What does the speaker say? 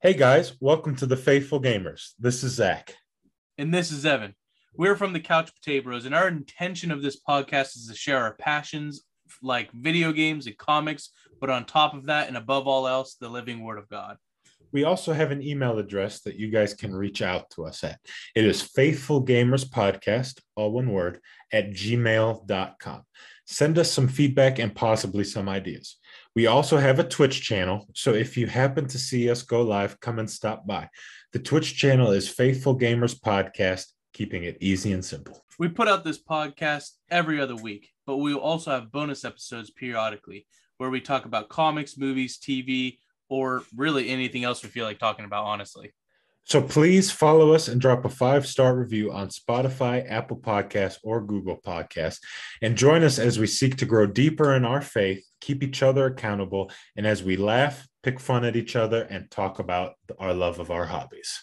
Hey guys, welcome to the Faithful Gamers. This is Zach. And this is Evan. We're from the Couch Potatoes, and our intention of this podcast is to share our passions like video games and comics, but on top of that and above all else, the living Word of God. We also have an email address that you guys can reach out to us at. It is faithfulgamerspodcast, all one word, at gmail.com. Send us some feedback and possibly some ideas. We also have a Twitch channel, so if you happen to see us go live, come and stop by. The Twitch channel is Faithful Gamers Podcast, keeping it easy and simple. We put out this podcast every other week, but we also have bonus episodes periodically where we talk about comics, movies, TV, or really anything else we feel like talking about, honestly. So please follow us and drop a 5-star review on Spotify, Apple Podcasts, or Google Podcasts. And join us as we seek to grow deeper in our faith, keep each other accountable, and as we laugh, pick fun at each other, and talk about our love of our hobbies.